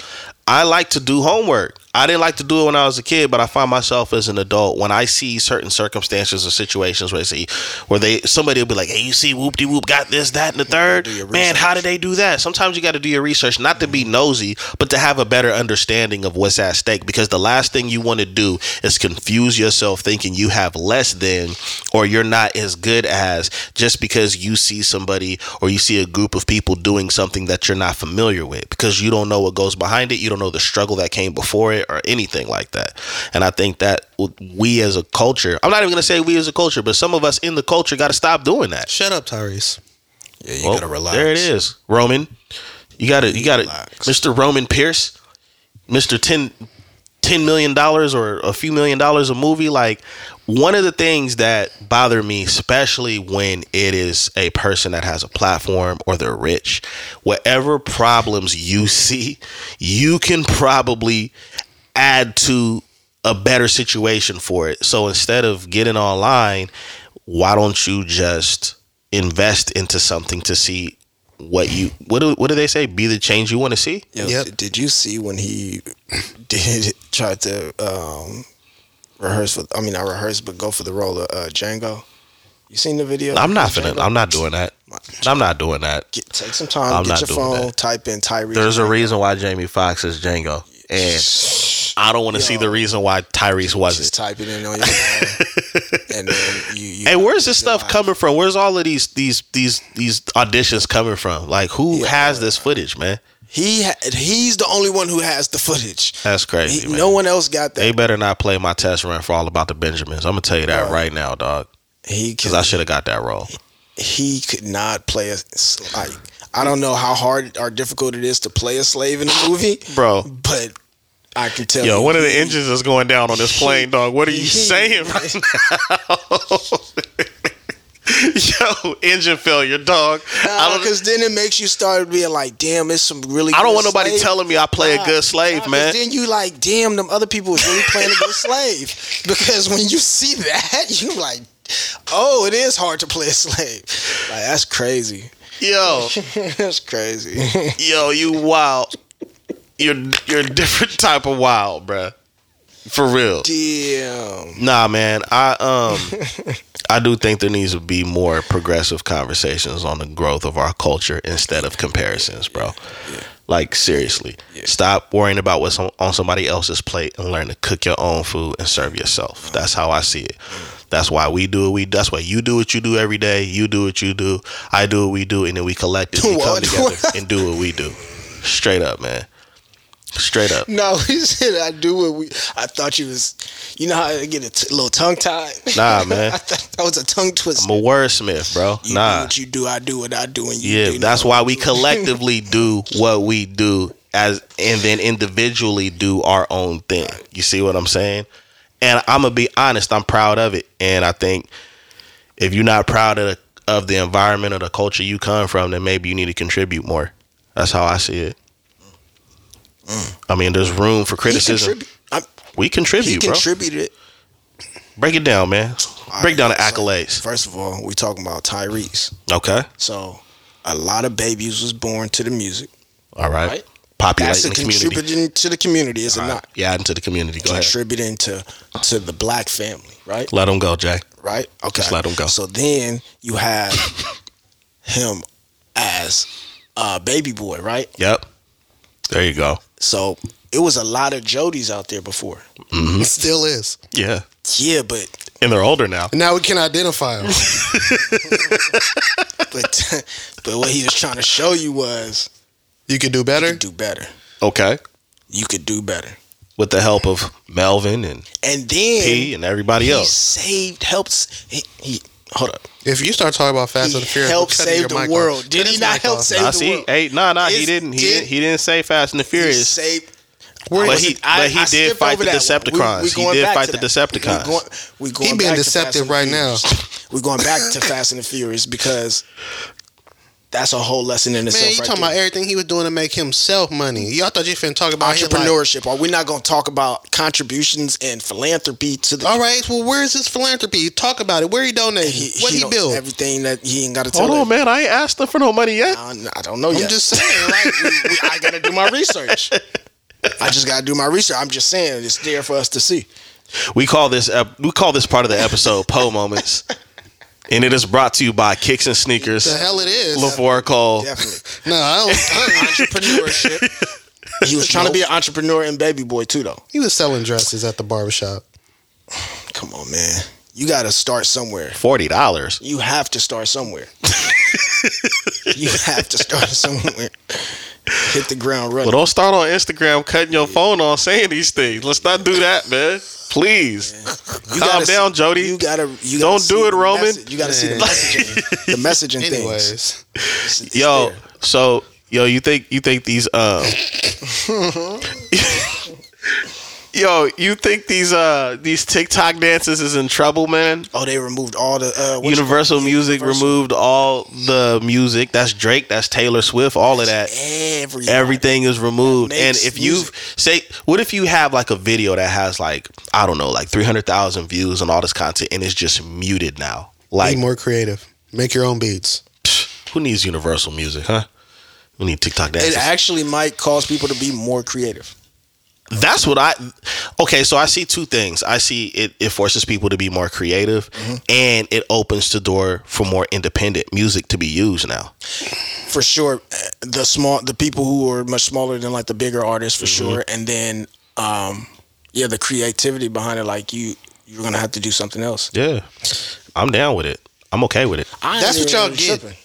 I like to do homework. I didn't like to do it when I was a kid, but I find myself as an adult when I see certain circumstances or situations where I see where they somebody will be like, hey, you see whoop de whoop got this, that, and the third. Man, how did they do that? Sometimes you got to do your research, not to be nosy, but to have a better understanding of what's at stake. Because the last thing you want to do is confuse yourself thinking you have less than or you're not as good as just because you see somebody or you see a group of people doing something that you're not familiar with because you don't know what goes behind it. You don't know the struggle that came before it or anything like that. And I think that we as a culture, I'm not even going to say we as a culture, but some of us in the culture got to stop doing that. Shut up, Tyrese. Yeah, you well, gotta relax. There it is, Roman. You gotta, you gotta, relax. Mister Roman Pierce, Mister Ten, ten million dollars or a few million dollars a movie. Like, one of the things that bother me, especially when it is a person that has a platform or they're rich, whatever problems you see, you can probably add to a better situation for it. So instead of getting online, why don't you just invest into something to see what you what do, what do they say? Be the change you want to see. Yo, yep. Did you see when he did try to um, rehearse for? I mean, not rehearse, but go for the role of uh, Django. You seen the video? I'm not finna. I'm not doing that. I'm not doing that. Get, take some time. I'm get your phone. That. Type in Tyrese. There's Django. A reason why Jamie Foxx is Django. And I don't want to see the reason why Tyrese wasn't. Just type it in on your phone. And then you, you hey, where's this stuff life. coming from? Where's all of these these these these auditions coming from? Like, who yeah, has man. this footage, man? He ha- he's the only one who has the footage. That's crazy, he, man. No one else got that. They better not play my test run for All About the Benjamins. I'm gonna tell you that right, right now, dog. He because I should have got that role. He could not play a like. I don't know how hard or difficult it is to play a slave in a movie, bro. But I can tell. Yo, you, one of the he, engines is going down on this plane, dog. What are you he, saying right now? Yo, engine failure, dog. Nah, because then it makes you start being like, damn, it's some really. I don't good want nobody slave. telling me I play nah, a good slave, nah, man. Then you like, damn, them other people is really playing a good slave. Because when you see that, you like, oh, it is hard to play a slave. Like, that's crazy. Yo, that's crazy. Yo, you wild. You're you're a different type of wild, bruh. For real. Damn. Nah, man. I um I do think there needs to be more progressive conversations on the growth of our culture instead of comparisons, bro. Yeah. Like, seriously. Yeah. Stop worrying about what's on, on somebody else's plate and learn to cook your own food and serve yourself. That's how I see it. That's why we do what we do. That's why you do what you do every day. You do what you do. I do what we do. And then we collectively what? come together and do what we do. Straight up, man. Straight up. No, he said, I do what we... I thought you was... You know how I get a t- little tongue-tied? Nah, man. I thought that was a tongue twister. I'm a wordsmith, bro. You nah. do what you do, I do what I do, and you yeah, do... Yeah, that's why we do. collectively do what we do, as and then individually do our own thing. You see what I'm saying? And I'm going to be honest, I'm proud of it. And I think if you're not proud of the, of the environment or the culture you come from, then maybe you need to contribute more. That's how I see it. Mm. I mean, there's room for criticism. Contribu- we contribute, he contributed. bro. Break it down, man. Break right, down the accolades. First of all, we talking about Tyrese. Okay. So, a lot of babies was born to the music. All right. right? Populating the community. Contributing to the community, is all it right. not? Yeah, into the community. Go contributing ahead. to to the black family, right? Let them go, Jay. Right. Okay. Just let them go. So then you have him as a baby boy, right? Yep. There you go. So it was a lot of Jodys out there before. Mm-hmm. It still is. Yeah. Yeah, but and they're older now. Now we can identify them. but but what he was trying to show you was you could do better. You could do better. Okay. You could do better with the help of Melvin and and then P and everybody he else. Saved helps. He, he hold up. If you start talking about Fast and the Furious, help save the world. Off. Did he not help off. save nah, the see, world? Hey, nah, nah, he didn't. He did, he didn't save Fast and the Furious. He saved, but, listen, he, I, but he I did fight the Decepticons. We, we he did fight the Decepticons. We going, we going he being deceptive right now. We're going back to Fast and the Furious because that's a whole lesson in itself. Man, you right talking there. about everything he was doing to make himself money. Y'all thought you finna talk about entrepreneurship. Are we not gonna talk about contributions and philanthropy to the? All right. Well, where is his philanthropy? Talk about it. Where he donated? He, what he, he built? Everything that he ain't got to tell. Hold on, man. I ain't asked him for no money yet. I, I don't know I'm yet. I'm just saying. Like, we, we, I gotta do my research. I just gotta do my research. I'm just saying it's there for us to see. We call this uh, we call this part of the episode Poe Moments. And it is brought to you by Kicks and Sneakers. The hell it is. LaVar Call. Definitely. No, I don't. Entrepreneurship. He was trying nope. to be an entrepreneur and baby boy, too, though. He was selling dresses at the barbershop. Come on, man. You got to start somewhere. forty dollars You have to start somewhere. You have to start somewhere. Hit the ground running. Well, don't start on Instagram cutting your yeah. phone off saying these things. Let's not do that, man. Please, yeah. calm down, see, Jody. You gotta, you don't gotta do it, Roman. Message. You gotta yeah. see the messaging, the messaging Anyways, things. It's, it's yo, there. so yo, you think you think these uh, yo, you think these uh these TikTok dances is in trouble, man? Oh, they removed all the uh, Universal Music Universal. removed all the music. That's Drake. That's Taylor Swift. All of that. Everybody. Everything is removed. And if you say, what if you have like a video that has like I don't know, like three hundred thousand views and all this content, and it's just muted now? Like, be more creative. Make your own beats. Psh, who needs Universal Music, huh? We need TikTok dances. It actually might cause people to be more creative. That's what I Okay, so I see two things. I see it, it forces people to be more creative, mm-hmm. and it opens the door for more independent music to be used now. For sure. The small the people who are much smaller than like the bigger artists, for mm-hmm. sure. And then um, yeah, the creativity behind it, like you you're gonna have to do something else. Yeah. I'm down with it. I'm okay with it. I That's what y'all get. Tripping.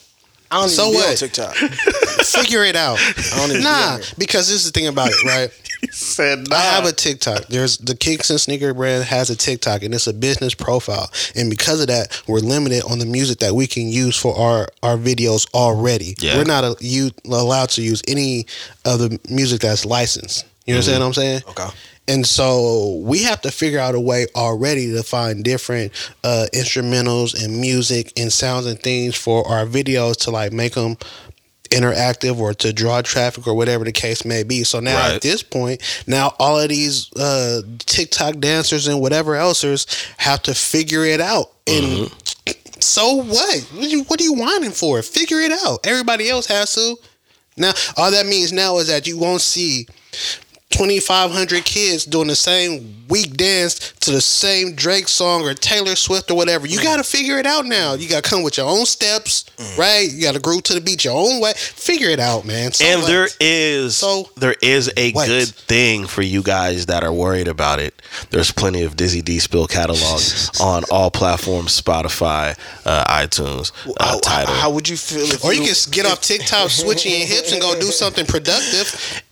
I don't so even what? On TikTok. Figure it out. I don't even nah, because this is the thing about it, right? He said nah. I have a TikTok. There's the Kicks and Sneaker brand has a TikTok, and it's a business profile. And because of that, we're limited on the music that we can use for our, our videos already. Yeah. We're not a, you, allowed to use any of the music that's licensed. You mm-hmm. know what I'm saying? Okay. And so we have to figure out a way already to find different uh, instrumentals and music and sounds and things for our videos to like make them interactive or to draw traffic or whatever the case may be. So now right. at this point, now all of these uh, TikTok dancers and whatever elseers have to figure it out. Mm-hmm. And so what? What are you, what are you whining for? Figure it out. Everybody else has to. Now, all that means now is that you won't see twenty-five hundred kids doing the same weak dance to the same Drake song or Taylor Swift or whatever. You mm. got to figure it out now. You got to come with your own steps, mm. right? You got to groove to the beat your own way. Figure it out, man. So and what? there is so there is a what? good thing for you guys that are worried about it. There's plenty of Dizzy D. Spill catalogs on all platforms, Spotify, uh, iTunes, uh, oh, Tidal. How would you feel if Or you, you can get off TikTok, switching your hips and go do something productive.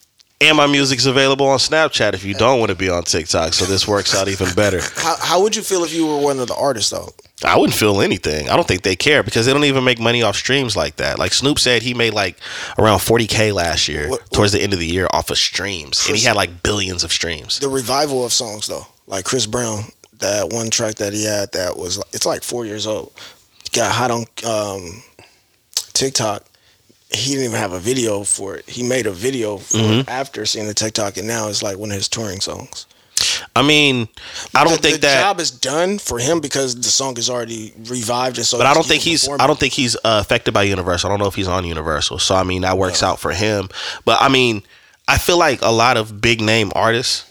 And my music's available on Snapchat if you don't want to be on TikTok, so this works out even better. How, how would you feel if you were one of the artists, though? I wouldn't feel anything. I don't think they care because they don't even make money off streams like that. Like Snoop said, he made like around forty K last year what, what, towards the end of the year off of streams, Chris, and he had like billions of streams. The revival of songs, though, like Chris Brown, that one track that he had that was, it's like four years old, got hot on um, TikTok. He didn't even have a video for it. He made a video for mm-hmm. it after seeing the TikTok, and now it's like one of his touring songs. I mean, I don't the, think the that the job is done for him because the song is already revived, and so. But I don't think he's. I don't think he's uh, affected by Universal. I don't know if he's on Universal, so I mean that works no. out for him. But I mean, I feel like a lot of big name artists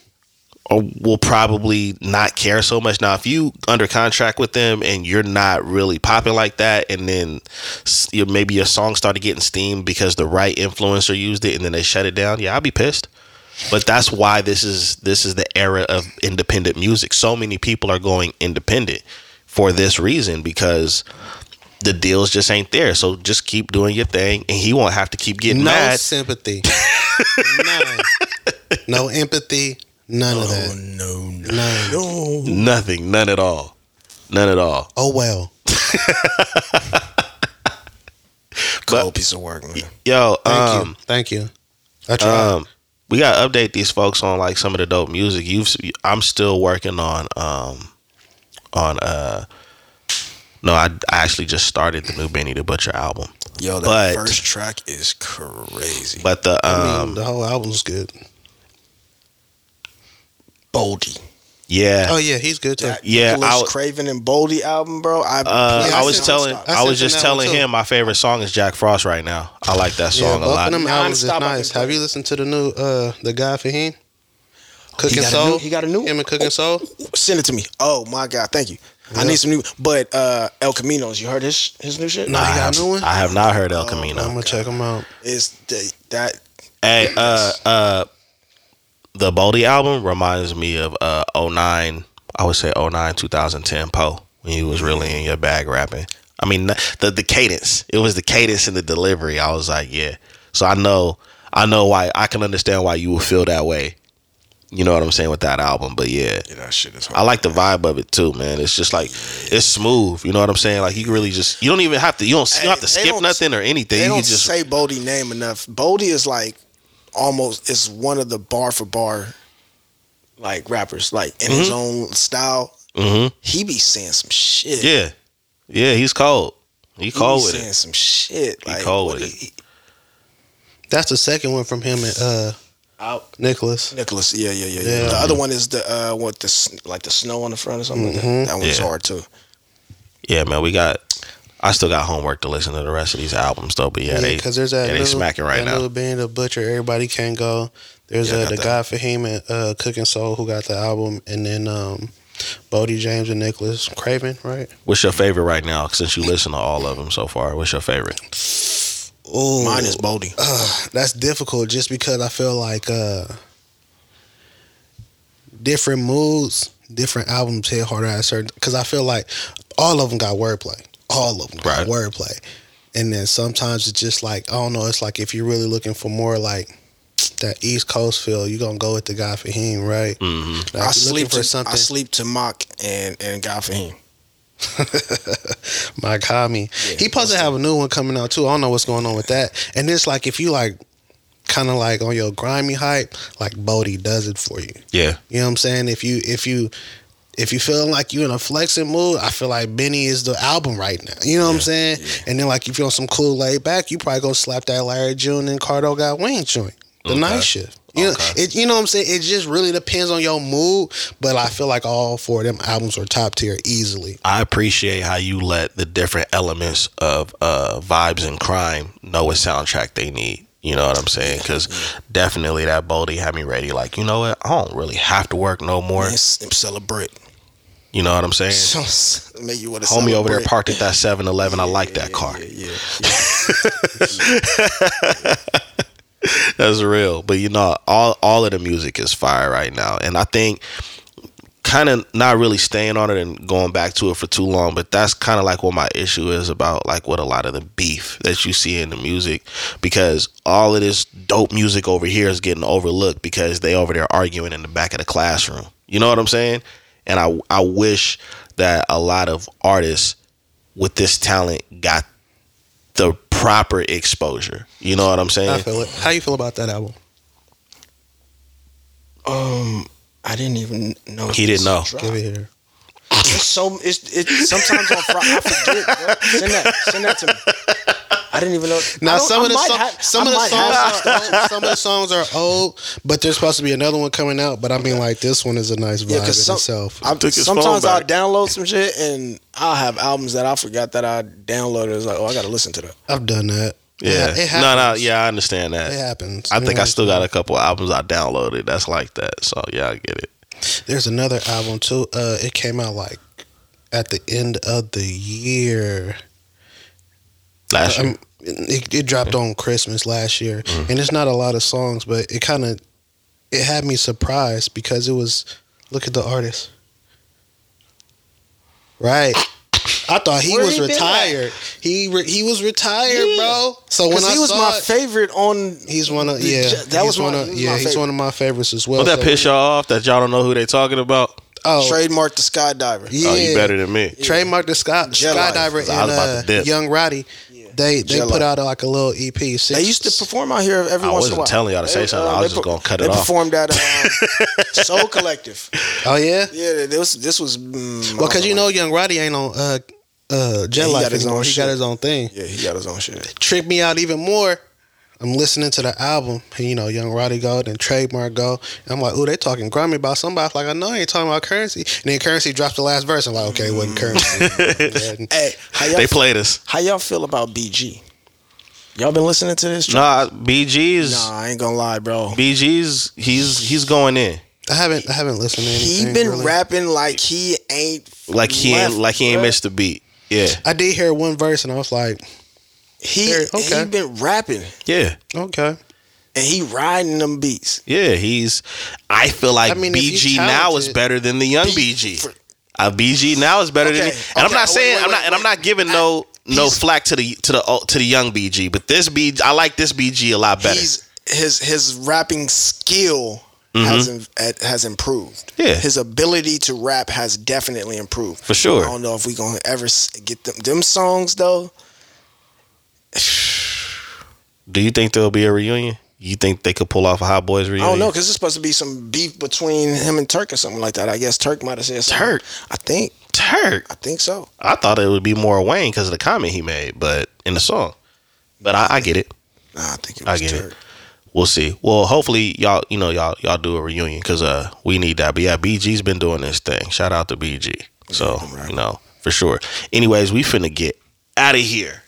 will probably not care so much. Now, if you under contract with them and you're not really popping like that, and then maybe your song started getting steamed because the right influencer used it and then they shut it down, yeah, I'll be pissed. But that's why this is this is the era of independent music. So many people are going independent for this reason because the deals just ain't there. So just keep doing your thing and he won't have to keep getting no mad. No sympathy. None. No empathy. None oh, of that. No, no, none. no, nothing, none at all, none at all. Oh well. Cool piece of work, man. Yo, thank um, you, thank you. I tried. Um, we gotta update these folks on like some of the dope music. You've, I'm still working on, um, on uh, no, I, I actually just started the new Benny the Butcher album. Yo, that first track is crazy. But the um, I mean, the whole album's good. Boldy. Yeah. Oh yeah, he's good too. That yeah, Nicholas was, Craven and Boldy album, bro. I, uh, yeah, I, I was telling, I, I was just telling him my favorite song is Jack Frost right now. I like that song yeah, a lot. Them albums is nice. Have you listened to the new, uh, the God Fahim? Cooking Soul. New, he got a new. Him and Cooking oh, Soul. Send it to me. Oh my God, thank you. Yeah. I need some new. But uh, El Camino's. You heard his his new shit? No, he got have, a new one. I have not heard El Camino. Oh, I'm gonna check him out. Is the, that? Hey, uh, uh. The Boldy album reminds me of uh, oh nine, I would say oh nine, two thousand ten Poe, when he was really in your bag rapping. I mean, the the cadence. It was the cadence and the delivery. I was like, yeah. So I know I know why. I can understand why you would feel that way You know what I'm saying, with that album. But yeah, yeah, that shit is hard. I like the vibe of it too, man. It's just like, yeah, it's smooth. You know what I'm saying? Like, you can really just, you don't even have to, you don't, you don't have to skip nothing or anything. They don't you just say Boldy name enough. Boldy is like almost, it's one of the bar for bar like rappers, like in mm-hmm. his own style. Mm-hmm. He be saying some shit. Yeah. Yeah, he's cold. He cold he with it. He saying some shit. Like, he cold with he, it. That's the second one from him and uh, Out. Nicholas. Nicholas, yeah, yeah, yeah, yeah. The other one is the uh, what the like the snow on the front or something. Mm-hmm. Like that. That one's yeah. hard too. Yeah, man, we got. I still got homework to listen to the rest of these albums though. But yeah, yeah they because there's that yeah, little, they smacking right that now. Little band of Butcher, Everybody Can Go. There's yeah, uh, the that. God Fahim and uh, Cooking Soul who got the album, and then um, Boldy James and Nicholas Craven. Right. What's your favorite right now? Since you listen to all of them so far, what's your favorite? Ooh, mine is Boldy. Uh, that's difficult just because I feel like uh, different moods, different albums hit harder at certain. Because I feel like all of them got wordplay. All of them got right. wordplay. And then sometimes it's just like, I don't know, it's like if you're really looking for more like that East Coast feel, you're going to go with the God Fahim, right? Mm-hmm. Like I, sleep for to, I sleep to Mock and, and God Fahim. My commie. Yeah, he supposed to have a new one coming out too. I don't know what's going on with that. And it's like if you like kind of like on your grimy hype, like Boldy does it for you. Yeah. You know what I'm saying? If you if you if you feeling like you in a flexing mood, I feel like Benny is the album right now. You know what yeah, I'm saying? Yeah. And then like if you're on some cool laid back, you probably go slap that Larry June and Cardo Got Wayne joint. The okay. night shift. You, okay. know, it, you know what I'm saying? It just really depends on your mood, but I feel like all four of them albums are top tier easily. I appreciate how you let the different elements of uh, vibes and crime know what soundtrack they need. You know what I'm saying? Because definitely that Boldy had me ready. Like, you know what? I don't really have to work no more. Man, celebrate. You know what I'm saying? So, make you want to homie over there parked at that seven eleven. Yeah, I like yeah, that car. Yeah, yeah. yeah. That's real. But you know, all all of the music is fire right now. And I think kind of not really staying on it and going back to it for too long, but that's kind of like what my issue is about, like what a lot of the beef that you see in the music, because all of this dope music over here is getting overlooked because they over there arguing in the back of the classroom. You know what I'm saying? And I, I wish that a lot of artists with this talent got the proper exposure. You know what I'm saying? I feel it. How you feel about that album? Um, I didn't even know. He didn't know. Give it here. It's so it's it sometimes on Friday I forget. Bro. Send that. Send that to me. I didn't even know. Now some of the so- have, some I of the songs are old, some of the songs are old, but there's supposed to be another one coming out. But I mean, like this one is a nice vibe yeah, in some, itself. I, I sometimes I'll download some shit and I'll have albums that I forgot that I downloaded. It's like, oh, I gotta listen to that. I've done that. Yeah, yeah, it happens. No, no, yeah, I understand that. It happens. I you think know, I still got a couple albums I downloaded that's like that. So yeah, I get it. There's another album too. Uh, it came out like at the end of the year. Last year. Um, it, it dropped yeah. on Christmas last year, mm-hmm. and it's not a lot of songs, but it kind of it had me surprised because it was. Look at the artist, right? I thought he Where was he retired. He re, he was retired, yeah. bro. So when I he was saw my it, favorite on, he's one of yeah. That was one of yeah. He's favorite. One of my favorites as well. Don't that so, piss y'all off that y'all don't know who they talking about? Oh, trademark the skydiver. Yeah. Oh, you better than me. Yeah. Trademark the sky, skydiver and uh, Young Roddy. They they Jelani. Put out a, like a little E P. Six, they used to perform out here every I once in a while. I wasn't telling y'all to say they, something. Uh, I was just per- gonna cut it off. They performed at um, Soul Collective. Oh yeah, yeah. This this was mm, well because you know Young Roddy ain't on uh, uh, Jet yeah, Life. He got his own. He shit. got his own thing. Yeah, he got his own shit. Tripped me out even more. I'm listening to the album, and you know, Young Roddy go, then Trademark go, and I'm like, ooh, they talking grimy about somebody. I'm like, I know they ain't talking about Currency. And then Currency dropped the last verse. I'm like, okay, it wasn't Currency. Hey, how y'all they played feel, us. How y'all feel about B G? Y'all been listening to this track? Nah, B G's. Nah, I ain't gonna lie, bro. B G's, he's he's going in. I haven't I haven't listened to anything. He been really. rapping like he ain't like he left, ain't like he ain't missed the beat. Yeah, I did hear one verse, and I was like. He okay. he been rapping. Yeah. Okay. And he riding them beats. Yeah, he's I feel like I mean, B G now is better than the young B- BG. For, uh, B G now is better okay, than and okay, I'm not wait, saying wait, I'm not wait, and I'm not giving I, no no flack to the to the to the young B G, but this B G I like this B G a lot better. He's, his his rapping skill mm-hmm. has has improved. Yeah, his ability to rap has definitely improved for sure. I don't know if we gonna ever get them them songs though. Do you think there'll be a reunion? You think they could pull off a Hot Boys reunion? I don't know, because it's supposed to be some beef between him and Turk or something like that. I guess Turk might have said something. Turk? I think. Turk? I think so. I thought it would be more Wayne because of the comment he made, but in the song. But I, I get it. Nah, I think it was I get Turk. It. We'll see. Well, hopefully y'all, you know, y'all, y'all do a reunion because uh, we need that. But yeah, B G's been doing this thing. Shout out to B G. So, yeah, right. You know, for sure. Anyways, we finna get out of here.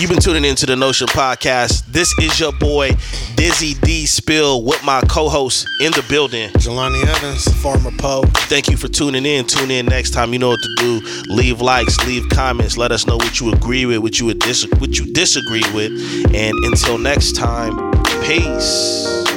You've been tuning into the Notion Podcast. This is your boy, Dizzy D. Spill, with my co-host in the building, Jelani Evans, Farmer Poe. Thank you for tuning in. Tune in next time. You know what to do. Leave likes, leave comments. Let us know what you agree with, what you, dis- what you disagree with. And until next time, peace.